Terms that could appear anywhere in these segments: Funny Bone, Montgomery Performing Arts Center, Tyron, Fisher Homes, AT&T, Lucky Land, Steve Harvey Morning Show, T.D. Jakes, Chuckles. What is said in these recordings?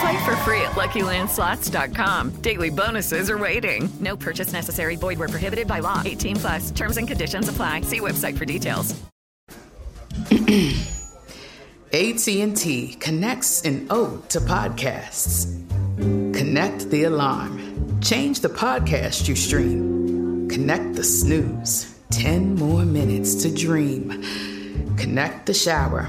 Play for free at LuckyLandSlots.com. Daily bonuses are waiting. No purchase necessary. Void where prohibited by law. 18 plus. Terms and conditions apply. See website for details. AT&T connects an ode to podcasts. Connect the alarm. Change the podcast you stream. Connect the snooze. 10 more minutes to dream. Connect the shower.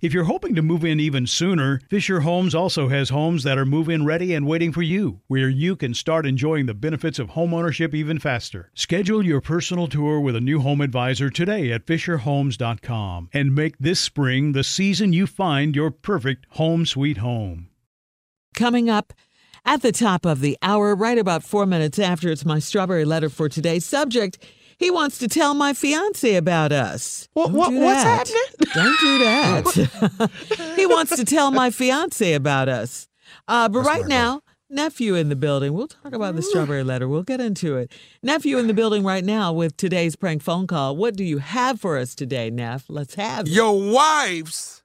If you're hoping to move in even sooner, Fisher Homes also has homes that are move-in ready and waiting for you, where you can start enjoying the benefits of homeownership even faster. Schedule your personal tour with a new home advisor today at fisherhomes.com and make this spring the season you find your perfect home sweet home. Coming up at the top of the hour, right about 4 minutes after, it's my strawberry letter for today's subject. He wants to tell my fiance about us. What's happening? Don't do that. He wants to tell my fiance about us. But right now, nephew in the building. We'll talk about the strawberry letter. We'll get into it. Nephew in the building right now with today's prank phone call. What do you have for us today, Neff? Let's have it. Your wife's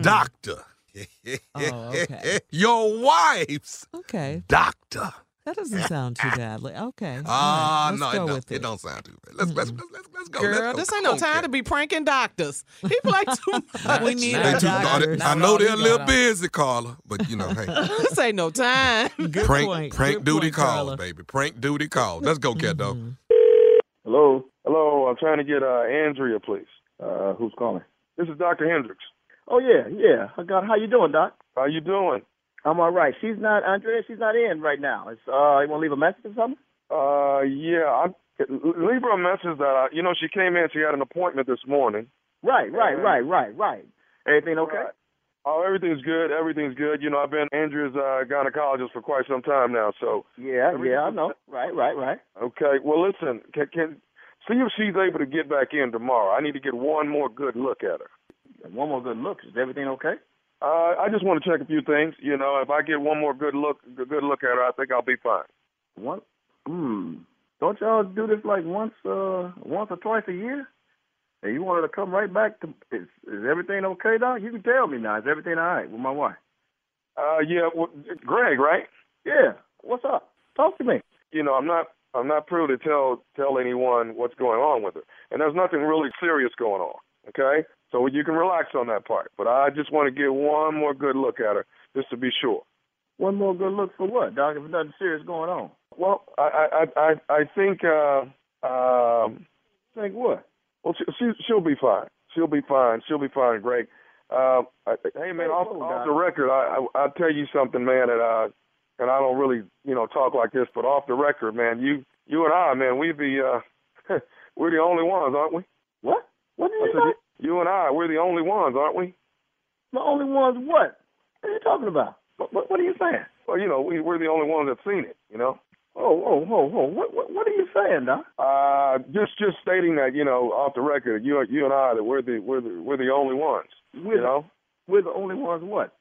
doctor. Oh, okay. Your wife's doctor. That doesn't sound too badly. Okay. It don't sound too bad. Let's go. Girl, this ain't no time to be pranking doctors. People like too much. We need a doctor. I know they're a little busy, Carla, but you know, hey. This ain't no time. Good prank point. Prank Good duty point, call, Carla. Baby. Prank duty call. Let's go, cat dog. Hello. I'm trying to get Andrea, please. Who's calling? This is Dr. Hendricks. Oh, yeah. I got it. How you doing, Doc? How you doing? I'm all right. She's not in right now. You want to leave a message or something? Leave her a message that, she came in. She had an appointment this morning. Right. Everything okay? Right. Oh, everything's good. I've been Andrea's gynecologist for quite some time now, so. Yeah, I know. Right. Okay, well, listen, can see if she's able to get back in tomorrow. I need to get one more good look at her. One more good look. Is everything okay? I just want to check a few things. If I get one more good look at her, I think I'll be fine. What? Don't y'all do this like once or twice a year? And you wanted to come right back to? Is everything okay, Doc? You can tell me now. Is everything all right with my wife? Greg, right? Yeah. What's up? Talk to me. I'm not privy to tell anyone what's going on with her, and there's nothing really serious going on. Okay. So you can relax on that part. But I just want to get one more good look at her, just to be sure. One more good look for what, Doc, if nothing serious going on? Well, I think what? Well, she'll be fine. She'll be fine, Greg. Hey, man, off the record, I'll tell you something, man, and I don't really, talk like this, but off the record, man, you and I, man, we're the only ones, aren't we? What? What did you say? You and I, we're the only ones, aren't we? The only ones what? What are you talking about? What are you saying? Well, we're the only ones that have seen it, Oh. What are you saying, Doc? Just stating that, off the record, you and I, that we're the only ones. We're the only ones. What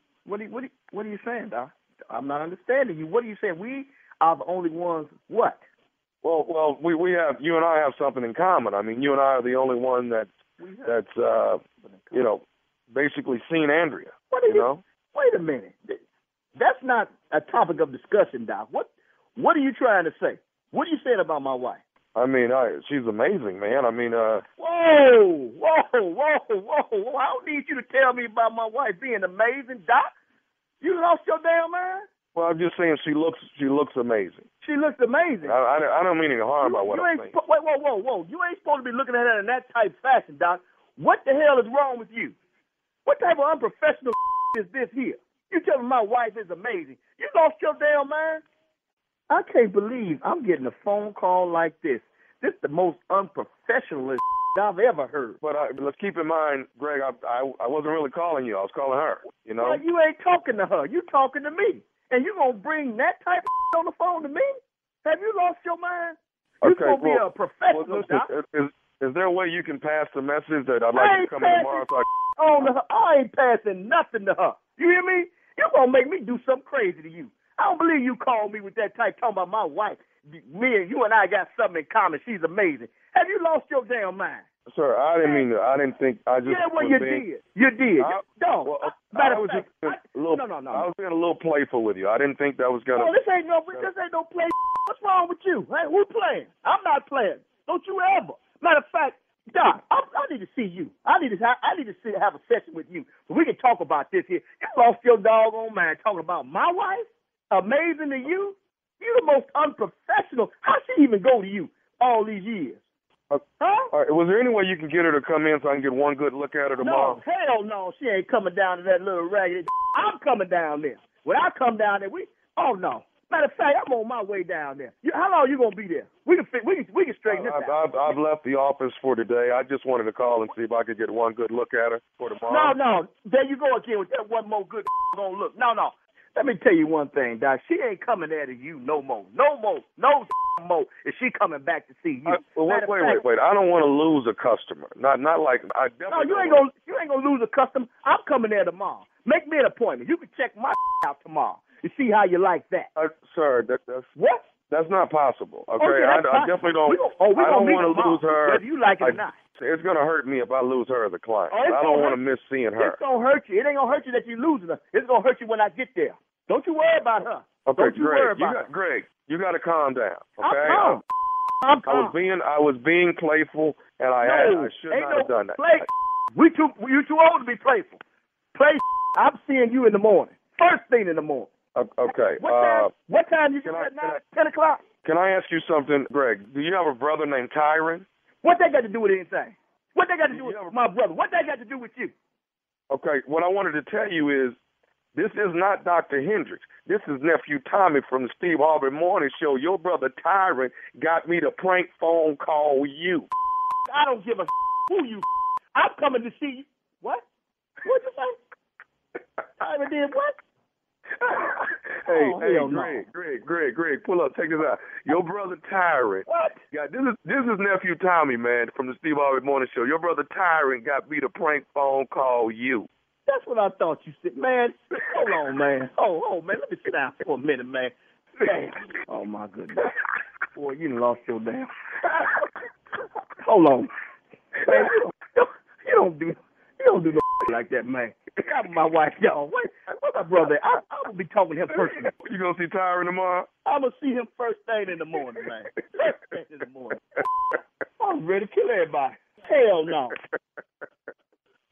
are you saying, Doc? I'm not understanding you. What are you saying? We are the only ones. What? Well, we have, you and I have something in common. I mean, you and I are the only one that's basically seen Andrea. Wait a minute. That's not a topic of discussion, Doc. What are you trying to say? What are you saying about my wife? I mean, she's amazing, man. I mean, Whoa. I don't need you to tell me about my wife being amazing, Doc. You lost your damn mind? Well, I'm just saying she looks amazing. She looks amazing. I don't mean any harm by what I'm saying. Whoa. You ain't supposed to be looking at her in that type of fashion, Doc. What the hell is wrong with you? What type of unprofessional is this here? You telling me my wife is amazing. You lost your damn mind? I can't believe I'm getting a phone call like this. This is the most unprofessional I've ever heard. But let's keep in mind, Greg, I wasn't really calling you. I was calling her, Well, you ain't talking to her. You talking to me. And you going to bring that type of on the phone to me? Have you lost your mind? Okay, you going to be a professional, Doc. Is there a way you can pass the message that I'd like you to come tomorrow? I ain't passing nothing to her. You hear me? You're going to make me do something crazy to you. I don't believe you called me with that type talking about my wife. Me and you and I got something in common. She's amazing. Have you lost your damn mind? Sir, I didn't mean to. I didn't think. I just. Yeah, well, you did. Don't. Well, I was being a little playful with you. I didn't think that was going to. No, this ain't no play. What's wrong with you? Hey, we're playing. I'm not playing. Don't you ever. Matter of fact, Doc, I need to see you. I need to have a session with you so we can talk about this here. You lost your doggone mind talking about my wife? Amazing to you? You're the most unprofessional. How'd she even go to you all these years? Huh? All right, was there any way you can get her to come in so I can get one good look at her tomorrow? No, hell no. She ain't coming down to that little ragged. I'm coming down there. When I come down there, oh no. Matter of fact, I'm on my way down there. How long are you gonna be there? We can straighten this out. I've left the office for today. I just wanted to call and see if I could get one good look at her for tomorrow. No. There you go again with that one more good gonna look. No. Let me tell you one thing, Doc. She ain't coming at you no more. Is she coming back to see you? Wait. I don't want to lose a customer. Not like I definitely. No, you ain't gonna lose a customer. I'm coming there tomorrow. Make me an appointment. You can check my out tomorrow and see how you like that. Sir, that's what? That's not possible. Okay, I definitely don't. I don't want to lose her. Whether you like it or not. It's going to hurt me if I lose her as a client. I don't want to miss seeing her. It's going to hurt you. It ain't going to hurt you that you're losing her. It's going to hurt you when I get there. Don't you worry about her. Okay, don't you Greg, worry about her. Greg, you got to calm down. Okay? I'm calm. I was being playful, and I should not have done that. You're too old to be playful. I'm seeing you in the morning. First thing in the morning. Okay. What time you just said now? 10 o'clock? Can I ask you something, Greg? Do you have a brother named Tyron? What they got to do with anything? What they got to do with my brother? What they got to do with you? Okay, what I wanted to tell you is this is not Dr. Hendricks. This is Nephew Tommy from the Steve Harvey Morning Show. Your brother Tyron got me to prank phone call you. I don't give a who you. I'm coming to see you. What? What'd you say? Tyron did what? Greg, pull up, take this out. Your brother Tyron. What? God, this is Nephew Tommy, man, from the Steve Harvey Morning Show. Your brother Tyron got me to prank phone call you. That's what I thought you said, man. Hold on, man. Oh, man, let me sit down for a minute, man. Damn. Oh my goodness. Boy, you done lost your damn. Hold on, man. You don't do no like that, man. I'm my wife, y'all. What's my brother? I will be talking to him personally. You gonna see Tyron tomorrow? I'm gonna see him first thing in the morning, man. First thing in the morning. I'm ready to kill everybody. Hell no.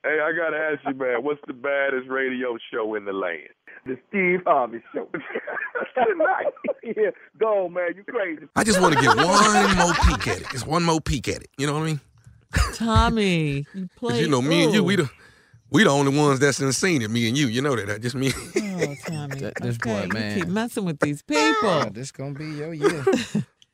Hey, I gotta ask you, man. What's the baddest radio show in the land? The Steve Harvey Show. Yeah, go on, man. You crazy? I just want to get one more peek at it. Just one more peek at it. You know what I mean? Tommy, you played. You know, me and you, we the only ones that's in the scene. It, me and you. You know that. Just me. Oh, Tommy. This boy, man. You keep messing with these people. Oh, this going to be your year.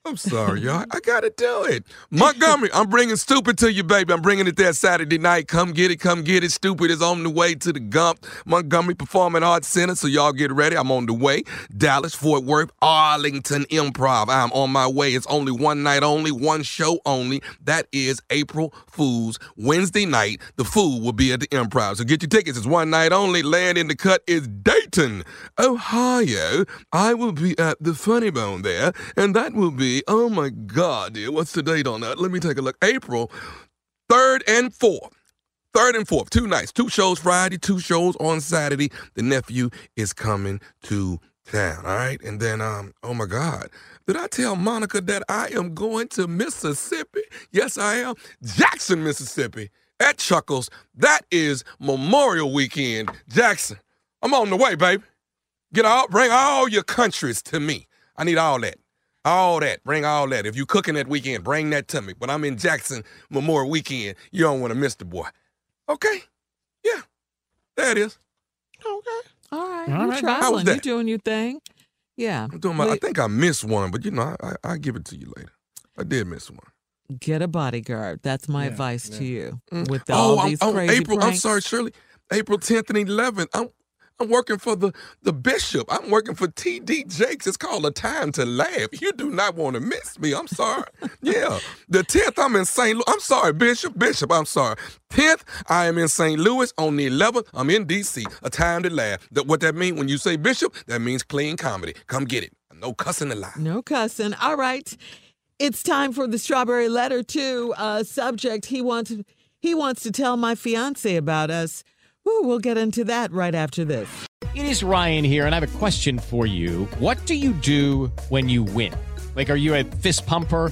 I'm sorry, y'all. I got to do it. Montgomery, I'm bringing Stupid to you, baby. I'm bringing it there Saturday night. Come get it. Come get it. Stupid is on the way to the Gump, Montgomery Performing Arts Center. So y'all get ready. I'm on the way. Dallas, Fort Worth, Arlington Improv. I'm on my way. It's only one night only, one show only. That is April Fool's Wednesday night. The Fool will be at the Improv. So get your tickets. It's one night only. Land in the cut is Dayton, Ohio. I will be at the Funny Bone there, and that will be, oh my God, dear. What's the date on that? Let me take a look. April 3rd and 4th. 3rd and 4th. Two nights. Two shows Friday, two shows on Saturday. The nephew is coming to town. All right. And then, oh my God. Did I tell Monica that I am going to Mississippi? Yes, I am. Jackson, Mississippi at Chuckles. That is Memorial Weekend. Jackson, I'm on the way, baby. Get out. Bring all your countries to me. I need all that. All that. Bring all that. If you're cooking that weekend, bring that to me. But I'm in Jackson Memorial Weekend. You don't want to miss the boy. Okay? Yeah. There it is. Okay. All right. All right. How was that? You doing your thing. Yeah. I'm doing my, I think I missed one, but, you know, I'll give it to you later. I did miss one. Get a bodyguard. That's my advice to you. With all these crazy April, pranks. I'm sorry, Shirley. April 10th and 11th. I'm working for the bishop. I'm working for T.D. Jakes. It's called A Time to Laugh. You do not want to miss me. I'm sorry. Yeah. The 10th, I'm in St. Louis. I'm sorry, Bishop. Bishop, I'm sorry. 10th, I am in St. Louis. On the 11th, I'm in D.C. A Time to Laugh. What that means when you say bishop, that means clean comedy. Come get it. No cussing allowed. No cussing. All right. It's time for the Strawberry Letter to subject. He wants to tell my fiance about us. Ooh, we'll get into that right after this. It is Ryan here, and I have a question for you. What do you do when you win? Like, are you a fist pumper?